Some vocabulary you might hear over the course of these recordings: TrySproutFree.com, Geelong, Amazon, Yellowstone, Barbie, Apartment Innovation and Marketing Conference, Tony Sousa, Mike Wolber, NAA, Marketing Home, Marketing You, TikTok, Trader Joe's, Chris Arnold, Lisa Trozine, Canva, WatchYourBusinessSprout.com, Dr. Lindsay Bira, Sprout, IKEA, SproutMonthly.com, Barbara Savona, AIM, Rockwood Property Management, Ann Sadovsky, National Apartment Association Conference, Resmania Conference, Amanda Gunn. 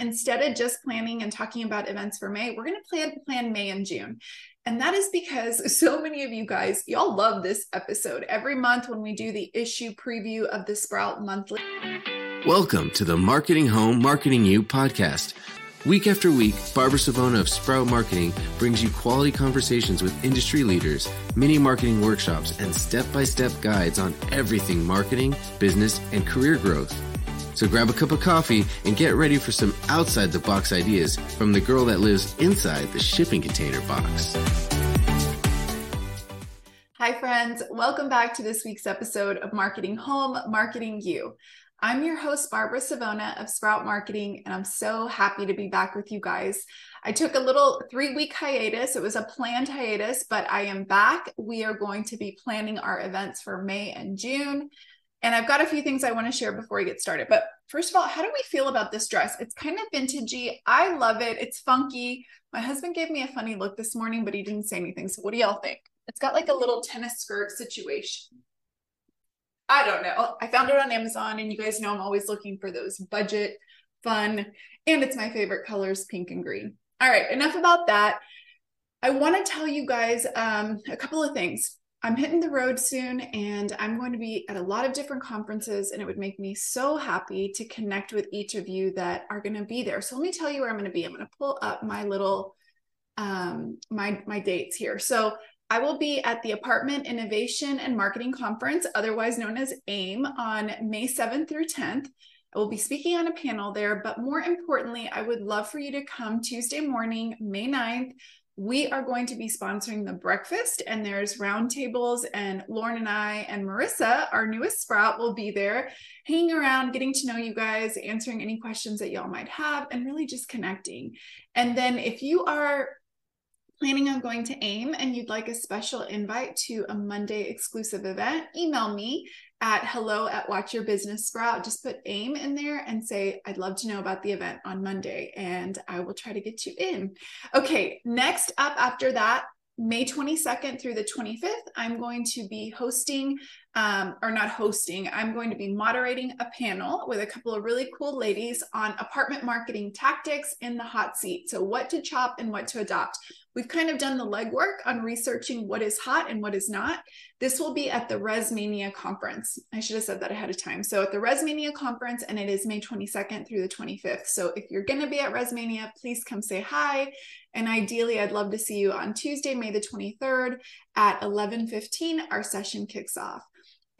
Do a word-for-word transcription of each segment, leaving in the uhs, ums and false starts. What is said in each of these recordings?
Instead of just planning and talking about events for May, we're going to plan, plan May and June. And that is because so many of you guys, y'all love this episode. Every month when we do the issue preview of the Sprout Monthly. Welcome to the Marketing Home, Marketing You podcast. Week after week, Barbara Savona of Sprout Marketing brings you quality conversations with industry leaders, mini marketing workshops, and step-by-step guides on everything marketing, business, and career growth. So grab a cup of coffee and get ready for some outside-the-box ideas from the girl that lives inside the shipping container box. Hi, friends. Welcome back to this week's episode of Marketing Home, Marketing You. I'm your host, Barbara Savona of Sprout Marketing, and I'm so happy to be back with you guys. I took a little three-week hiatus. It was a planned hiatus, but I am back. We are going to be planning our events for May and June. And I've got a few things I want to share before we get started. But first of all, how do we feel about this dress? It's kind of vintagey. I love it. It's funky. My husband gave me a funny look this morning, but he didn't say anything. So what do y'all think? It's got like a little tennis skirt situation. I don't know. I found it on Amazon, and you guys know I'm always looking for those budget, fun, and it's my favorite colors, pink and green. All right, enough about that. I want to tell you guys um, a couple of things. I'm hitting the road soon, and I'm going to be at a lot of different conferences, and it would make me so happy to connect with each of you that are going to be there. So let me tell you where I'm going to be. I'm going to pull up my little, um, my, my dates here. So I will be at the Apartment Innovation and Marketing Conference, otherwise known as AIM, on May seventh through tenth. I will be speaking on a panel there, but more importantly, I would love for you to come Tuesday morning, May ninth. We are going to be sponsoring the breakfast, and there's round tables, and Lauren and I and Marissa, our newest Sprout, will be there hanging around, getting to know you guys, answering any questions that y'all might have, and really just connecting. And then if you are planning on going to AIM and you'd like a special invite to a Monday exclusive event, email me at hello at watch your business sprout. Just put AIM in there and say, I'd love to know about the event on Monday, and I will try to get you in. Okay, next up after that, May twenty-second through the twenty-fifth, I'm going to be hosting, um, or not hosting, I'm going to be moderating a panel with a couple of really cool ladies on apartment marketing tactics in the hot seat. So what to chop and what to adopt. We've kind of done the legwork on researching what is hot and what is not. This will be at the Resmania Conference. I should have said that ahead of time. So at the Resmania Conference, and it is May twenty-second through the twenty-fifth. So if you're going to be at Resmania, please come say hi. And ideally, I'd love to see you on Tuesday, May the twenty-third at eleven fifteen. Our session kicks off.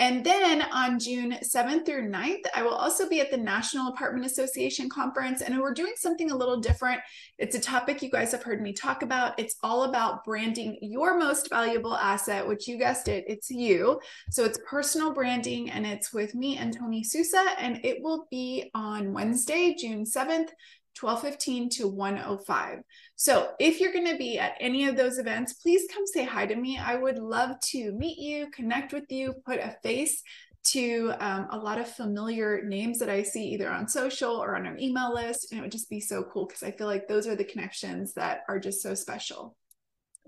And then on June seventh through ninth, I will also be at the National Apartment Association Conference, and we're doing something a little different. It's a topic you guys have heard me talk about. It's all about branding your most valuable asset, which you guessed it, it's you. So it's personal branding, and it's with me and Tony Sousa, and it will be on Wednesday, June seventh. twelve fifteen to one oh five. So if you're going to be at any of those events, please come say hi to me. I would love to meet you, connect with you, put a face to um, a lot of familiar names that I see either on social or on our email list. And it would just be so cool because I feel like those are the connections that are just so special.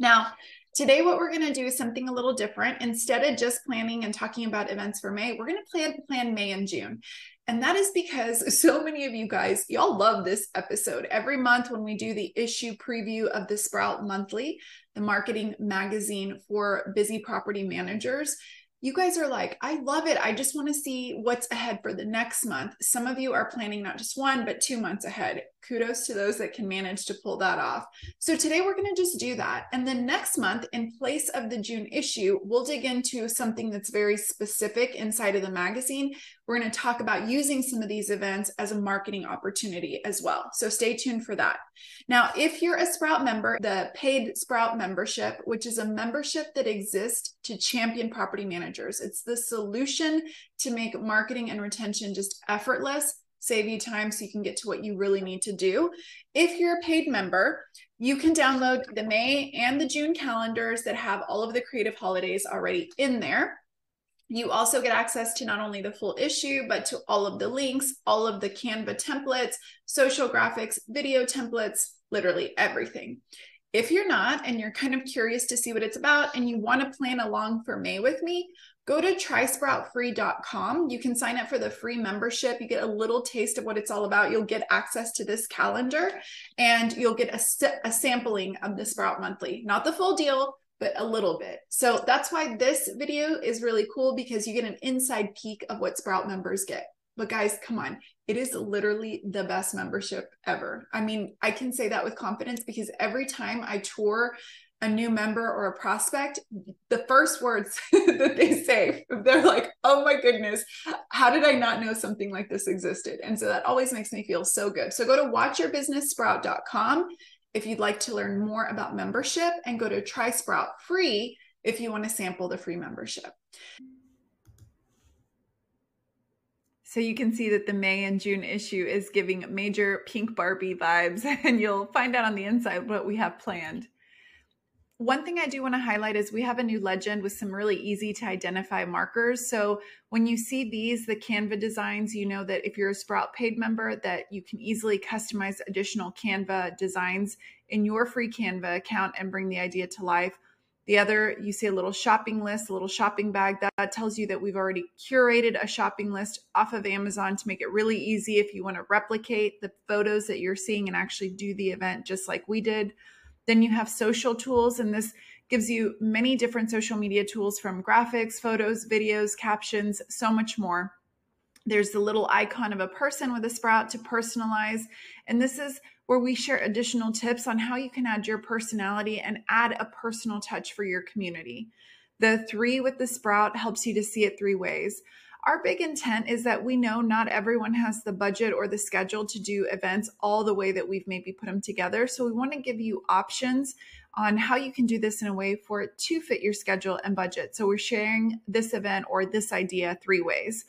Now, today, what we're going to do is something a little different. Instead of just planning and talking about events for May, we're going to plan, plan May and June. And that is because so many of you guys, y'all love this episode. Every month when we do the issue preview of the Sprout Monthly, the marketing magazine for busy property managers, you guys are like, I love it. I just want to see what's ahead for the next month. Some of you are planning not just one, but two months ahead. Kudos to those that can manage to pull that off. So today we're going to just do that. And then next month, in place of the June issue, we'll dig into something that's very specific inside of the magazine. We're going to talk about using some of these events as a marketing opportunity as well. So stay tuned for that. Now, if you're a Sprout member, the paid Sprout membership, which is a membership that exists to champion property managers. It's the solution to make marketing and retention just effortless, save you time so you can get to what you really need to do. If you're a paid member, you can download the May and the June calendars that have all of the creative holidays already in there. You also get access to not only the full issue, but to all of the links, all of the Canva templates, social graphics, video templates, literally everything. If you're not, and you're kind of curious to see what it's about, and you want to plan along for May with me, Go to try sprout free dot com. You can sign up for the free membership. You get a little taste of what it's all about. You'll get access to this calendar, and you'll get a, a sampling of the Sprout Monthly. Not the full deal, but a little bit. So that's why this video is really cool, because you get an inside peek of what Sprout members get. But guys, come on. It is literally the best membership ever. I mean, I can say that with confidence, because every time I tour a new member or a prospect, the first words that they say, they're like, oh my goodness, how did I not know something like this existed? And so that always makes me feel so good. So go to watch your business sprout dot com if you'd like to learn more about membership, and go to Try Sprout Free if you want to sample the free membership. So you can see that the May and June issue is giving major Pink Barbie vibes, and you'll find out on the inside what we have planned. One thing I do want to highlight is we have a new legend with some really easy to identify markers. So when you see these, the Canva designs, you know that if you're a Sprout paid member, that you can easily customize additional Canva designs in your free Canva account and bring the idea to life. The other, you see a little shopping list, a little shopping bag. That tells you that we've already curated a shopping list off of Amazon to make it really easy if you want to replicate the photos that you're seeing and actually do the event just like we did. Then you have social tools, and this gives you many different social media tools, from graphics, photos, videos, captions, so much more. There's the little icon of a person with a Sprout to personalize. And this is where we share additional tips on how you can add your personality and add a personal touch for your community. The three with the Sprout helps you to see it three ways. Our big intent is that we know not everyone has the budget or the schedule to do events all the way that we've maybe put them together. So we want to give you options on how you can do this in a way for it to fit your schedule and budget. So we're sharing this event or this idea three ways.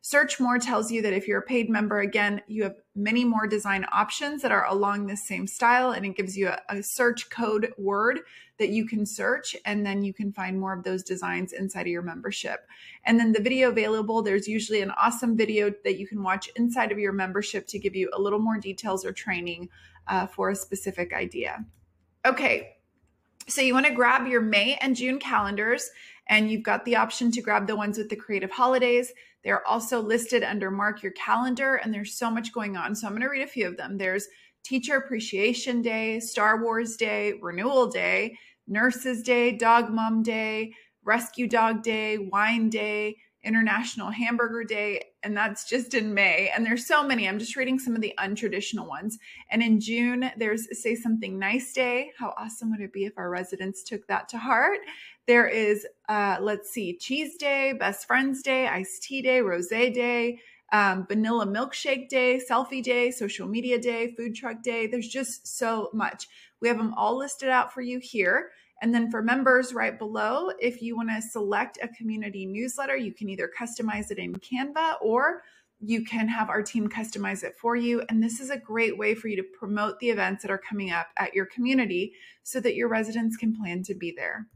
Search More tells you that if you're a paid member, again, you have many more design options that are along this same style, and it gives you a, a search code word that you can search, and then you can find more of those designs inside of your membership. And then the video available, there's usually an awesome video that you can watch inside of your membership to give you a little more details or training uh, for a specific idea. Okay, so you want to grab your May and June calendars, and you've got the option to grab the ones with the creative holidays. They're also listed under Mark Your Calendar, and there's so much going on. So I'm going to read a few of them. There's Teacher Appreciation Day, Star Wars Day, Renewal Day, Nurses Day, Dog Mom Day, Rescue Dog Day, Wine Day, International Hamburger Day, and that's just in May. And there's so many. I'm just reading some of the untraditional ones. And in June, there's Say Something Nice Day. How awesome would it be if our residents took that to heart? There is, uh, let's see, Cheese Day, Best Friends Day, Iced Tea Day, Rosé Day, um, Vanilla Milkshake Day, Selfie Day, Social Media Day, Food Truck Day. There's just so much. We have them all listed out for you here. And then for members right below, if you want to select a community newsletter, you can either customize it in Canva, or you can have our team customize it for you. And this is a great way for you to promote the events that are coming up at your community so that your residents can plan to be there.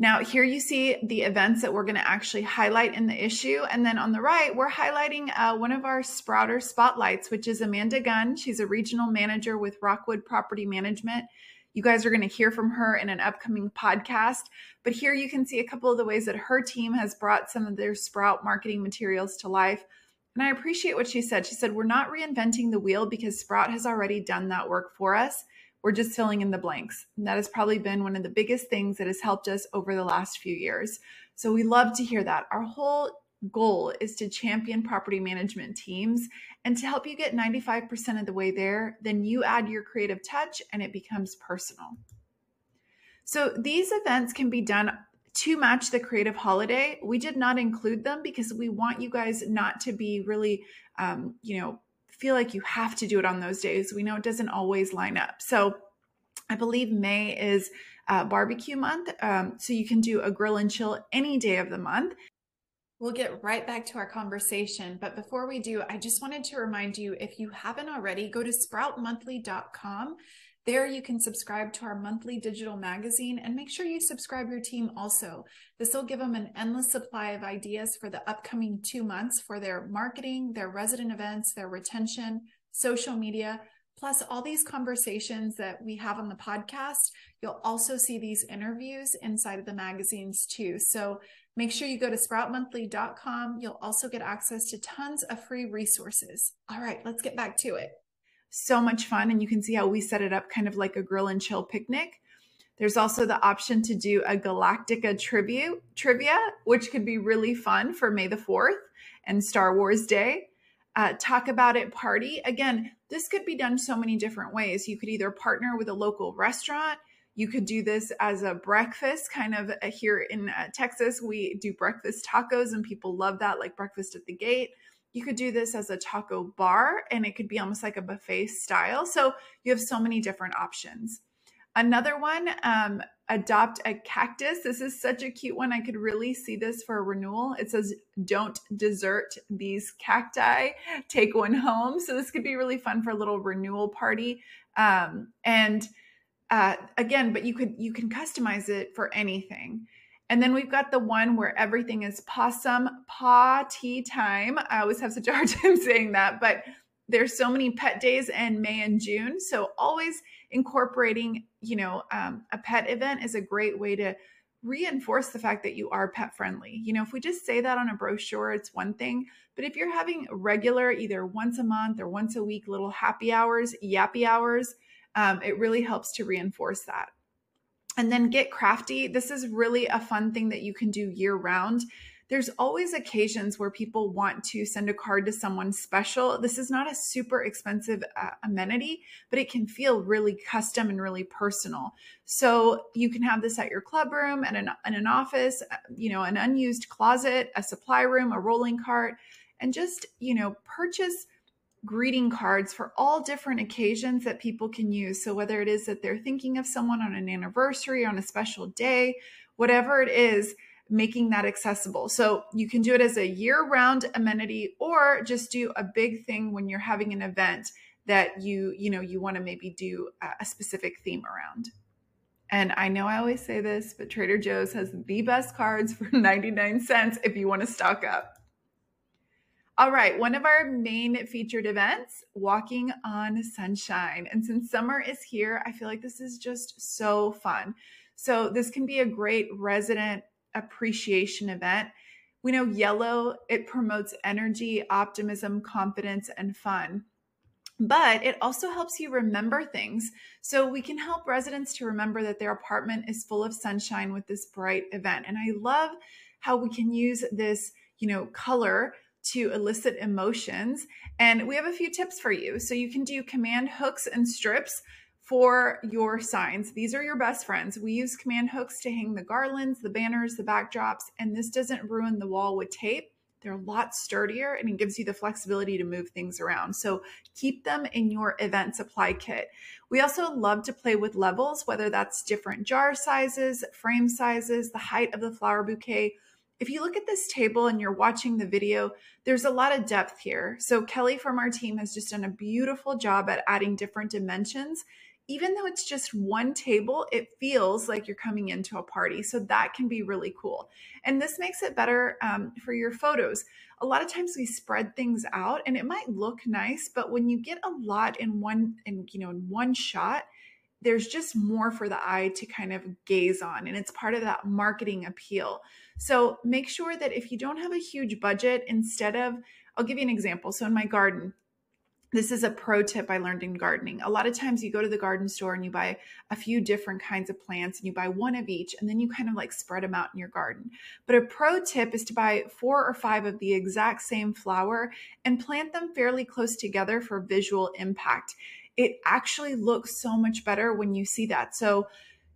Now, here you see the events that we're going to actually highlight in the issue. And then on the right, we're highlighting uh, one of our Sprouter spotlights, which is Amanda Gunn. She's a regional manager with Rockwood Property Management. You guys are going to hear from her in an upcoming podcast, but here you can see a couple of the ways that her team has brought some of their Sprout marketing materials to life. And I appreciate what she said. She said, we're not reinventing the wheel because Sprout has already done that work for us. We're just filling in the blanks. And that has probably been one of the biggest things that has helped us over the last few years. So we love to hear that. Our whole goal is to champion property management teams, and to help you get ninety-five percent of the way there, then you add your creative touch and it becomes personal. So these events can be done to match the creative holiday. We did not include them because we want you guys not to be really, um, you know, feel like you have to do it on those days. We know it doesn't always line up. So I believe May is uh, barbecue month. Um, so you can do a grill and chill any day of the month. We'll get right back to our conversation, but before we do, I just wanted to remind you, if you haven't already, go to sprout monthly dot com. There you can subscribe to our monthly digital magazine, and make sure you subscribe your team also. This will give them an endless supply of ideas for the upcoming two months for their marketing, their resident events, their retention, social media, Plus, all these conversations that we have on the podcast, you'll also see these interviews inside of the magazines too. So make sure you go to Sprout Monthly dot com. You'll also get access to tons of free resources. All right, let's get back to it. So much fun. And you can see how we set it up kind of like a grill and chill picnic. There's also the option to do a Galactica tribute, trivia, which could be really fun for May the fourth and Star Wars Day. Uh, talk about it party. Again, this could be done so many different ways. You could either partner with a local restaurant. You could do this as a breakfast, kind of uh, here in uh, Texas. We do breakfast tacos and people love that, like breakfast at the gate. You could do this as a taco bar and it could be almost like a buffet style. So you have so many different options. Another one, um, adopt a cactus. This is such a cute one. I could really see this for a renewal. It says, don't desert these cacti, take one home. So this could be really fun for a little renewal party. Um, and uh, again, but you could you can customize it for anything. And then we've got the one where everything is possum paw tea time. I always have such a hard time saying that, but there's so many pet days in May and June. So always incorporating, you know, um, a pet event is a great way to reinforce the fact that you are pet friendly. You know, if we just say that on a brochure, it's one thing, but if you're having regular, either once a month or once a week, little happy hours, yappy hours, um, it really helps to reinforce that. And then get crafty. This is really a fun thing that you can do year round. There's always occasions where people want to send a card to someone special. This is not a super expensive uh, amenity, but it can feel really custom and really personal. So you can have this at your club room and in an office, you know, an unused closet, a supply room, a rolling cart, and just, you know, purchase greeting cards for all different occasions that people can use. So whether it is that they're thinking of someone on an anniversary, on a special day, whatever it is, making that accessible. So you can do it as a year-round amenity, or just do a big thing when you're having an event that you, you know, you want to maybe do a specific theme around. And I know I always say this, but Trader Joe's has the best cards for ninety-nine cents if you want to stock up. All right, one of our main featured events, walking on sunshine. And since summer is here, I feel like this is just so fun. So this can be a great resident appreciation event. We know yellow, it promotes energy, optimism, confidence, and fun, but it also helps you remember things. So we can help residents to remember that their apartment is full of sunshine with this bright event. And I love how we can use this, you know, color to elicit emotions. And we have a few tips for you. So you can do command hooks and strips for your signs. These are your best friends. We use command hooks to hang the garlands, the banners, the backdrops, and this doesn't ruin the wall with tape. They're a lot sturdier and it gives you the flexibility to move things around. So keep them in your event supply kit. We also love to play with levels, whether that's different jar sizes, frame sizes, the height of the flower bouquet. If you look at this table and you're watching the video, there's a lot of depth here. So Kelly from our team has just done a beautiful job at adding different dimensions. Even though it's just one table, it feels like you're coming into a party. So that can be really cool. And this makes it better um, for your photos. A lot of times we spread things out and it might look nice, but when you get a lot in one, in, you know, in one shot, there's just more for the eye to kind of gaze on. And it's part of that marketing appeal. So make sure that if you don't have a huge budget, instead of, I'll give you an example. So in my garden, this is a pro tip I learned in gardening. A lot of times you go to the garden store and you buy a few different kinds of plants and you buy one of each, and then you kind of like spread them out in your garden. But a pro tip is to buy four or five of the exact same flower and plant them fairly close together for visual impact. It actually looks so much better when you see that. So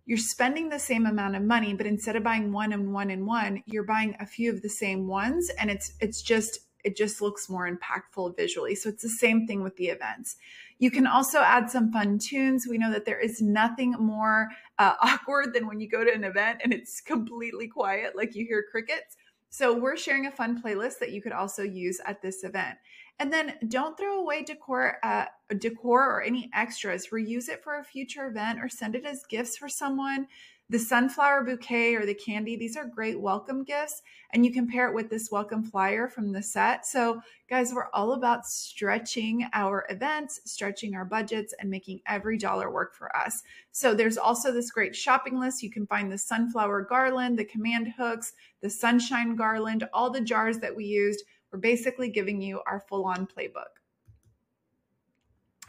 you're spending the same amount of money, but instead of buying one and one and one, you're buying a few of the same ones, and it's it's just It just looks more impactful visually. So it's the same thing with the events. You can also add some fun tunes. We know that there is nothing more uh, awkward than when you go to an event and it's completely quiet, like you hear crickets. So we're sharing a fun playlist that you could also use at this event. And then don't throw away decor, uh, decor or any extras. Reuse it for a future event or send it as gifts for someone. the sunflower bouquet or the candy, these are great welcome gifts. And you can pair it with this welcome flyer from the set. So guys, we're all about stretching our events, stretching our budgets, and making every dollar work for us. So there's also this great shopping list. You can find the sunflower garland, the command hooks, the sunshine garland, all the jars that we used. We're basically giving you our full-on playbook.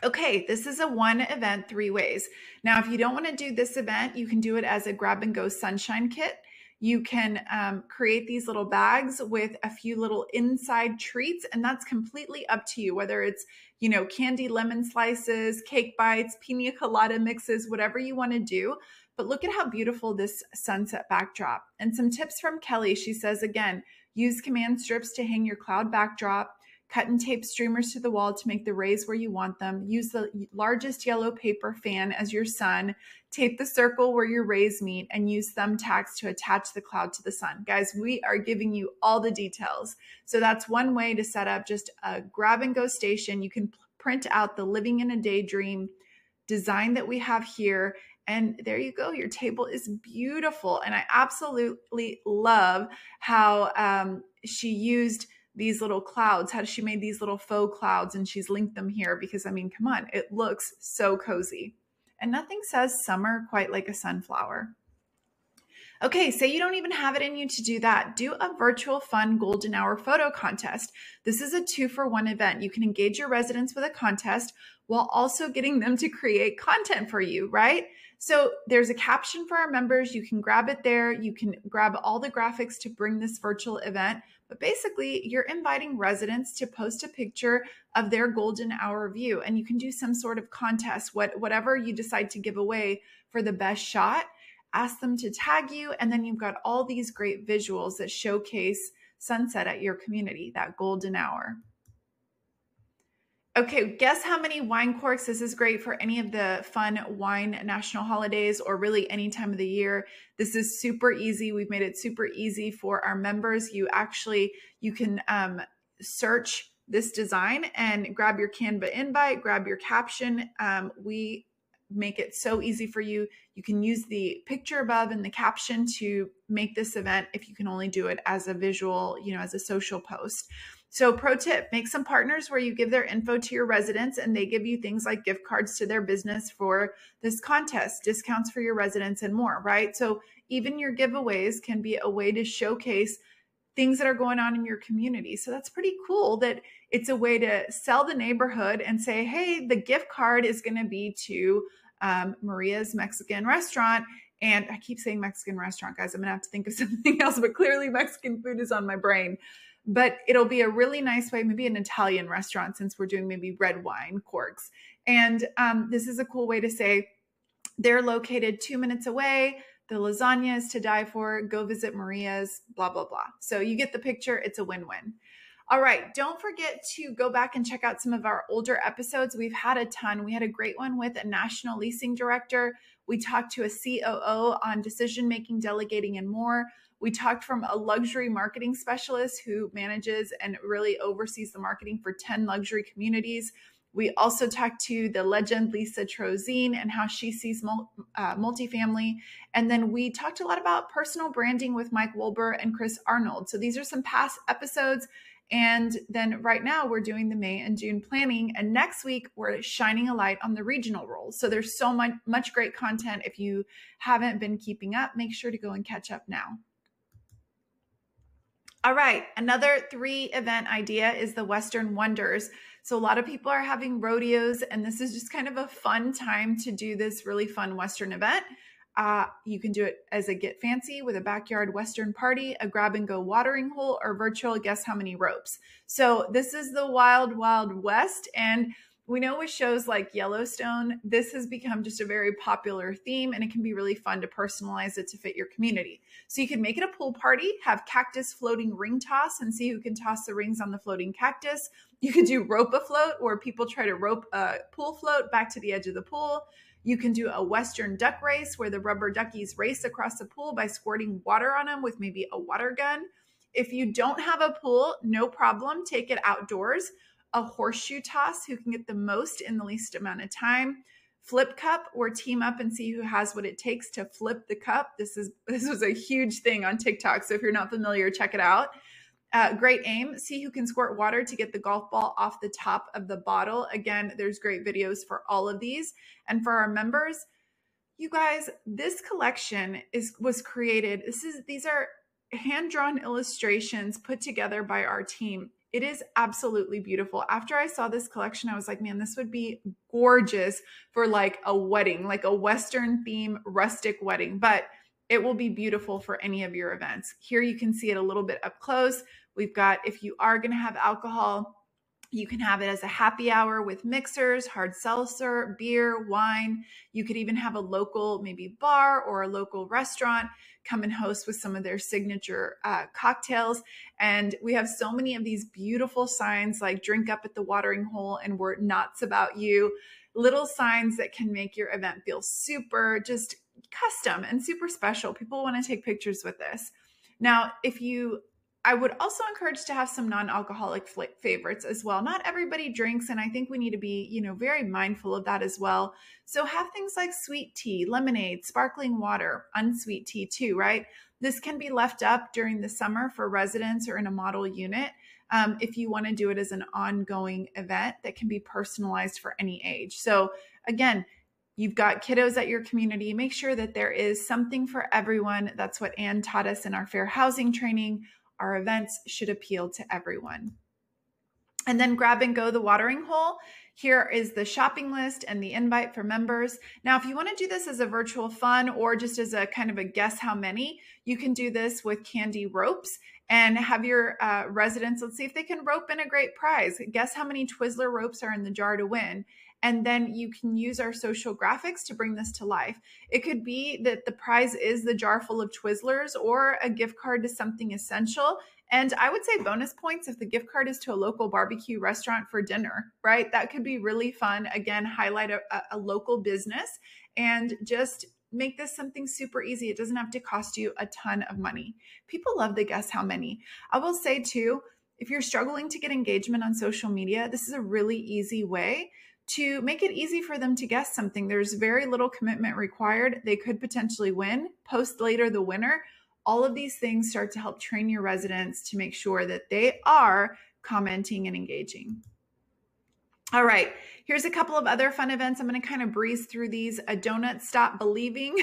Okay, this is a one event three ways. Now, if you don't want to do this event, you can do it as a grab and go sunshine kit. You can um, create these little bags with a few little inside treats, and that's completely up to you, whether it's, you know, candy, lemon slices, cake bites, pina colada mixes, whatever you want to do. But look at how beautiful this sunset backdrop. And some tips from Kelly. She says, again, use command strips to hang your cloud backdrop. Cut and tape streamers to the wall to make the rays where you want them. Use the largest yellow paper fan as your sun. Tape the circle where your rays meet and use thumbtacks to attach the cloud to the sun. Guys, we are giving you all the details. So that's one way to set up just a grab and go station. You can print out the Living in a Daydream design that we have here. And there you go. Your table is beautiful. And I absolutely love how um, she used these little clouds, how she made these little faux clouds, and she's linked them here because, I mean, come on, it looks so cozy. And nothing says summer quite like a sunflower. Okay, say you don't even have it in you to do that. Do a virtual fun golden hour photo contest. This is a two for one event. You can engage your residents with a contest while also getting them to create content for you, right? So there's a caption for our members. You can grab it there. You can grab all the graphics to bring this virtual event. But basically, you're inviting residents to post a picture of their golden hour view, and you can do some sort of contest, what, whatever you decide to give away for the best shot. Ask them to tag you, and then you've got all these great visuals that showcase sunset at your community, that golden hour. Okay, guess how many wine corks. This is great for any of the fun wine national holidays or really any time of the year. This is super easy. We've made it super easy for our members. You actually, you can um, search this design and grab your Canva invite, grab your caption. Um, we make it so easy for you. You can use the picture above and the caption to make this event if you can only do it as a visual, you know, as a social post. So pro tip, make some partners where you give their info to your residents and they give you things like gift cards to their business for this contest, discounts for your residents and more, right? So even your giveaways can be a way to showcase things that are going on in your community. So that's pretty cool that it's a way to sell the neighborhood and say, hey, the gift card is going to be to um, Maria's Mexican restaurant. And I keep saying Mexican restaurant, guys, I'm going to have to think of something else, but clearly Mexican food is on my brain. But it'll be a really nice way, maybe an Italian restaurant, since we're doing maybe red wine corks. And um, this is a cool way to say they're located two minutes away. The lasagna is to die for. Go visit Maria's, blah, blah, blah. So you get the picture. It's a win-win. All right. Don't forget to go back and check out some of our older episodes. We've had a ton. We had a great one with a national leasing director. We talked to a C O O on decision-making, delegating, and more. We talked from a luxury marketing specialist who manages and really oversees the marketing for ten luxury communities. We also talked to the legend Lisa Trozine and how she sees mul uh, multifamily. And then we talked a lot about personal branding with Mike Wolber and Chris Arnold. So these are some past episodes. And then right now we're doing the May and June planning. And next week we're shining a light on the regional roles. So there's so much, much great content. If you haven't been keeping up, make sure to go and catch up now. All right. Another three event idea is the Western Wonders. So a lot of people are having rodeos, and this is just kind of a fun time to do this really fun Western event. Uh, you can do it as a get fancy with a backyard Western party, a grab and go watering hole, or virtual guess how many ropes. So this is the wild, wild West. And we know with shows like Yellowstone, this has become just a very popular theme, and it can be really fun to personalize it to fit your community. So you can make it a pool party, have cactus floating ring toss and see who can toss the rings on the floating cactus. You could do rope-a-float, where people try to rope a pool float back to the edge of the pool. You can do a Western duck race, where the rubber duckies race across the pool by squirting water on them with maybe a water gun. If you don't have a pool, no problem, take it outdoors. A horseshoe toss, who can get the most in the least amount of time. flip cup or team up and see who has what it takes to flip the cup. This is this was a huge thing on TikTok. So if you're not familiar, check it out. Uh, great aim. See who can squirt water to get the golf ball off the top of the bottle. Again, there's great videos for all of these. And for our members, you guys, this collection is was created. This is these are hand-drawn illustrations put together by our team. It is absolutely beautiful. After I saw this collection, I was like, man, this would be gorgeous for like a wedding, like a Western theme rustic wedding, but it will be beautiful for any of your events. Here you can see it a little bit up close. We've got, if you are going to have alcohol, you can have it as a happy hour with mixers, hard seltzer, beer, wine. You could even have a local maybe bar or a local restaurant come and host with some of their signature uh, cocktails. And we have so many of these beautiful signs like drink up at the watering hole and we're nuts about you. Little signs that can make your event feel super just custom and super special. People want to take pictures with this. Now, if you I would also encourage to have some non-alcoholic favorites as well. Not everybody drinks, and I think we need to be, you know, very mindful of that as well. So have things like sweet tea, lemonade, sparkling water, unsweet tea too, right? This can be left up during the summer for residents or in a model unit. Um, if you want to do it as an ongoing event that can be personalized for any age. So again, you've got kiddos at your community. Make sure that there is something for everyone. That's what Ann taught us in our fair housing training. Our events should appeal to everyone. And then grab and go the watering hole. Here is the shopping list and the invite for members. Now, if you want to do this as a virtual fun or just as a kind of a guess how many, you can do this with candy ropes and have your uh, residents, let's see if they can rope in a great prize. Guess how many Twizzler ropes are in the jar to win. And then you can use our social graphics to bring this to life. It could be that the prize is the jar full of Twizzlers or a gift card to something essential. And I would say bonus points if the gift card is to a local barbecue restaurant for dinner, right? That could be really fun. Again, highlight a, a local business and just make this something super easy. It doesn't have to cost you a ton of money. People love the guess how many. I will say too, if you're struggling to get engagement on social media, this is a really easy way to make it easy for them to guess something. There's very little commitment required. They could potentially win, post later the winner. All of these things start to help train your residents to make sure that they are commenting and engaging. All right, here's a couple of other fun events. I'm gonna kind of breeze through these. A donut stop believing.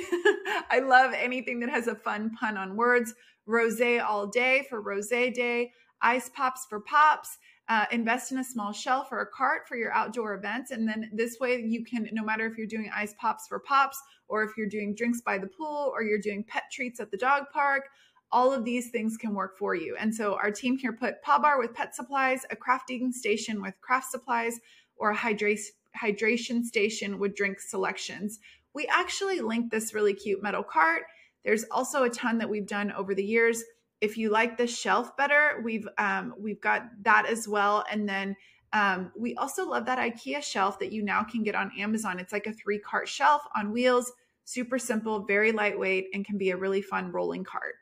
I love anything that has a fun pun on words. Rosé all day for Rosé Day. Ice pops for pops. Uh, invest in a small shelf or a cart for your outdoor events. And then this way you can, no matter if you're doing ice pops for pops, or if you're doing drinks by the pool, or you're doing pet treats at the dog park, all of these things can work for you. And so our team here put paw bar with pet supplies, a crafting station with craft supplies, or a hydra- hydration station with drink selections. We actually linked this really cute metal cart. There's also a ton that we've done over the years. If you like the shelf better, we've um, we've got that as well. And then um, we also love that IKEA shelf that you now can get on Amazon. It's like a three cart shelf on wheels, super simple, very lightweight, and can be a really fun rolling cart.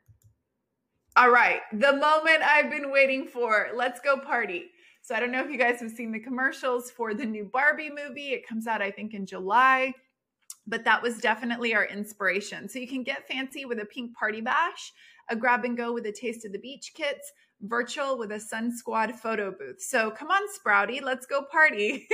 All right, the moment I've been waiting for. Let's go party. So I don't know if you guys have seen the commercials for the new Barbie movie. It comes out, I think, in July. But that was definitely our inspiration. So you can get fancy with a pink party bash, a grab and go with a taste of the beach kits, virtual with a Sun Squad photo booth. So come on, Sprouty, let's go party.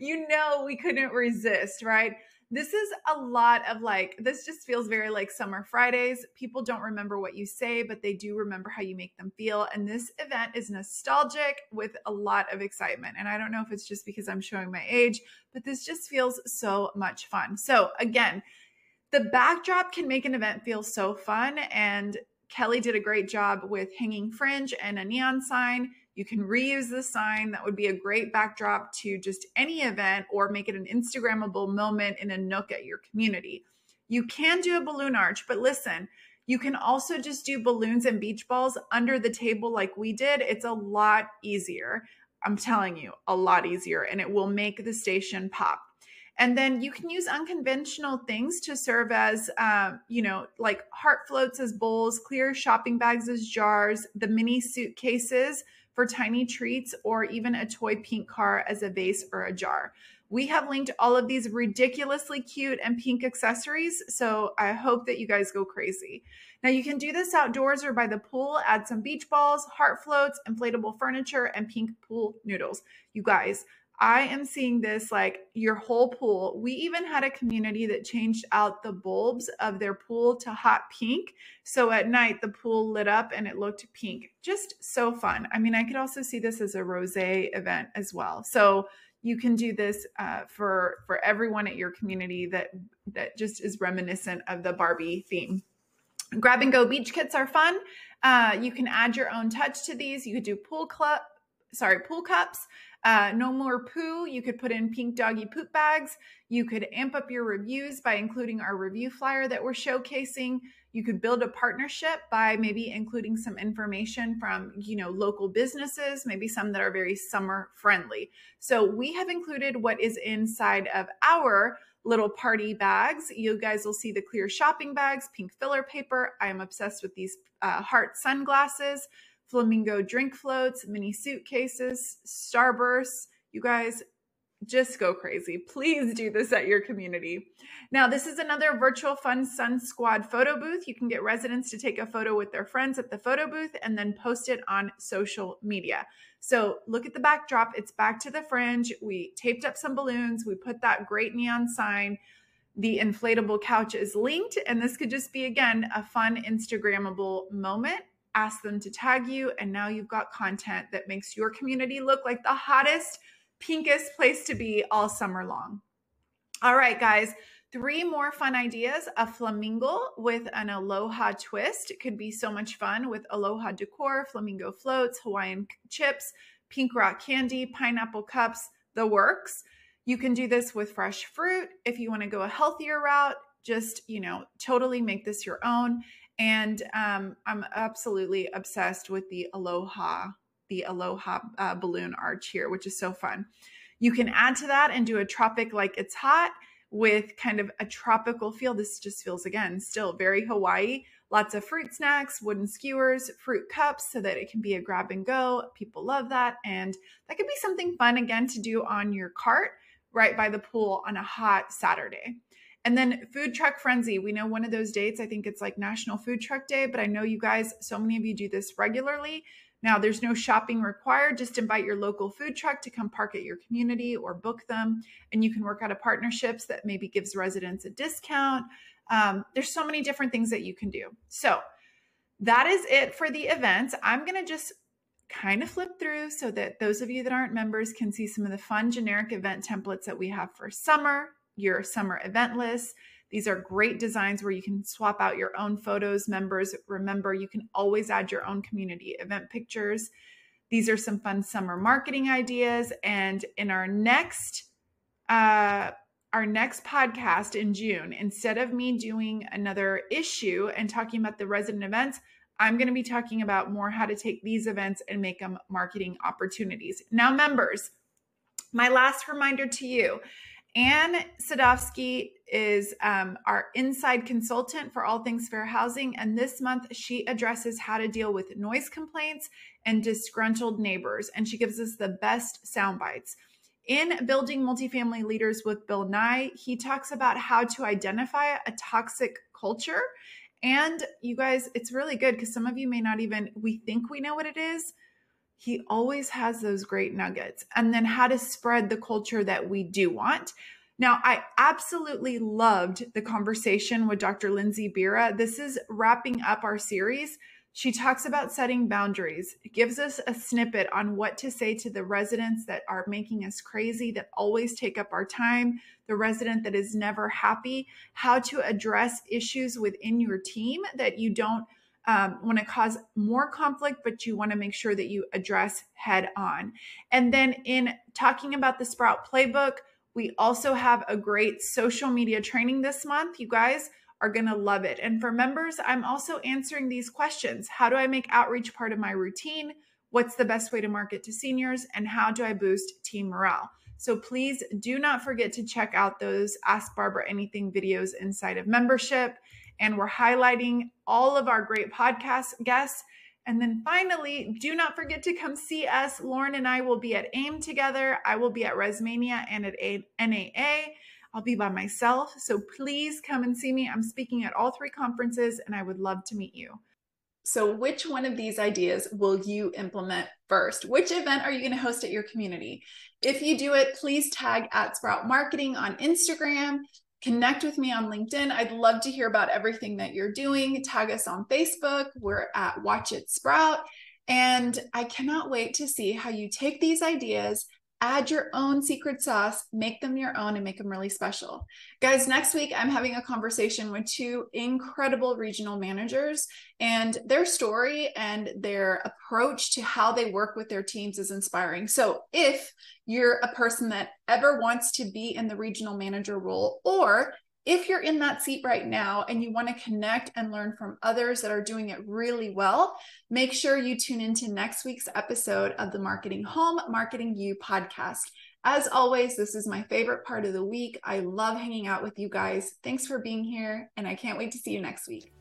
You know we couldn't resist, right? This is a lot of like, this just feels very like Summer Fridays. People don't remember what you say, but they do remember how you make them feel. And this event is nostalgic with a lot of excitement. And I don't know if it's just because I'm showing my age, but this just feels so much fun. So again, the backdrop can make an event feel so fun. And Kelly did a great job with hanging fringe and a neon sign. You can reuse the sign. That would be a great backdrop to just any event or make it an Instagrammable moment in a nook at your community. You can do a balloon arch, but listen, you can also just do balloons and beach balls under the table like we did. It's a lot easier. I'm telling you, a lot easier, and it will make the station pop. And then you can use unconventional things to serve as, um, you know, like heart floats as bowls, clear shopping bags as jars, the mini suitcases for tiny treats, or even a toy pink car as a vase or a jar. We have linked all of these ridiculously cute and pink accessories, so I hope that you guys go crazy. Now you can do this outdoors or by the pool. Add some beach balls, heart floats, inflatable furniture, and pink pool noodles. You guys, I am seeing this like your whole pool. We even had a community that changed out the bulbs of their pool to hot pink. So at night, the pool lit up and it looked pink. Just so fun. I mean, I could also see this as a rosé event as well. So you can do this uh, for, for everyone at your community that, that just is reminiscent of the Barbie theme. Grab and go beach kits are fun. Uh, you can add your own touch to these. You could do pool club, sorry, pool cups. Uh, no more poo. You could put in pink doggy poop bags. You could amp up your reviews by including our review flyer that we're showcasing. You could build a partnership by maybe including some information from, you know, local businesses, maybe some that are very summer friendly. So we have included what is inside of our little party bags. You guys will see the clear shopping bags, pink filler paper. I am obsessed with these uh, heart sunglasses, flamingo drink floats, mini suitcases, starbursts. You guys, just go crazy. Please do this at your community. Now, this is another virtual fun Sun Squad photo booth. You can get residents to take a photo with their friends at the photo booth and then post it on social media. So look at the backdrop. It's back to the fringe. We taped up some balloons. We put that great neon sign. The inflatable couch is linked. And this could just be, again, a fun Instagrammable moment. Ask them to tag you. And now you've got content that makes your community look like the hottest, pinkest place to be all summer long. All right, guys, three more fun ideas. A flamingo with an aloha twist. It could be so much fun with aloha decor, flamingo floats, Hawaiian chips, pink rock candy, pineapple cups, the works. You can do this with fresh fruit. If you want to go a healthier route, just, you know, totally make this your own. And um, I'm absolutely obsessed with the aloha the aloha uh, balloon arch here, which is so fun. You can add to that and do a tropic like it's hot with kind of a tropical feel. This just feels, again, still very Hawaii. Lots of fruit snacks, wooden skewers, fruit cups so that it can be a grab and go. People love that. And that could be something fun, again, to do on your cart right by the pool on a hot Saturday. And then food truck frenzy. We know one of those dates, I think it's like National Food Truck Day, but I know you guys, so many of you do this regularly. Now there's no shopping required. Just invite your local food truck to come park at your community or book them. And you can work out a partnerships that maybe gives residents a discount. Um, there's so many different things that you can do. So that is it for the events. I'm going to just kind of flip through so that those of you that aren't members can see some of the fun generic event templates that we have for summer. Your summer event lists. These are great designs where you can swap out your own photos. Members, remember, you can always add your own community event pictures. These are some fun summer marketing ideas. And in our next, uh, our next podcast in June, instead of me doing another issue and talking about the resident events, I'm going to be talking about more how to take these events and make them marketing opportunities. Now, members, my last reminder to you, Ann Sadovsky is um, our inside consultant for all things fair housing. And this month she addresses how to deal with noise complaints and disgruntled neighbors. And she gives us the best sound bites. In Building Multifamily Leaders with Bill Nye, he talks about how to identify a toxic culture. And you guys, it's really good because some of you may not even, we think we know what it is. He always has those great nuggets. And then how to spread the culture that we do want. Now, I absolutely loved the conversation with Doctor Lindsay Bira. This is wrapping up our series. She talks about setting boundaries. It gives us a snippet on what to say to the residents that are making us crazy, that always take up our time, the resident that is never happy, how to address issues within your team that you don't Um, want to cause more conflict, but you want to make sure that you address head on. And then in talking about the Sprout Playbook, we also have a great social media training this month. You guys are going to love it. And for members, I'm also answering these questions. How do I make outreach part of my routine? What's the best way to market to seniors? And how do I boost team morale? So please do not forget to check out those Ask Barbara Anything videos inside of membership. And we're highlighting all of our great podcast guests. And then finally, do not forget to come see us. Lauren and I will be at A I M together. I will be at Resmania and at N A A. I'll be by myself. So please come and see me. I'm speaking at all three conferences and I would love to meet you. So which one of these ideas will you implement first? Which event are you going to host at your community? If you do it, please tag at Sprout Marketing on Instagram. Connect with me on LinkedIn. I'd love to hear about everything that you're doing. Tag us on Facebook. We're at Watch It Sprout. And I cannot wait to see how you take these ideas, add your own secret sauce, make them your own, and make them really special. Guys, next week, I'm having a conversation with two incredible regional managers, and their story and their approach to how they work with their teams is inspiring. So if you're a person that ever wants to be in the regional manager role, or if you're in that seat right now and you want to connect and learn from others that are doing it really well, make sure you tune into next week's episode of the Marketing Home, Marketing You podcast. As always, this is my favorite part of the week. I love hanging out with you guys. Thanks for being here, and I can't wait to see you next week.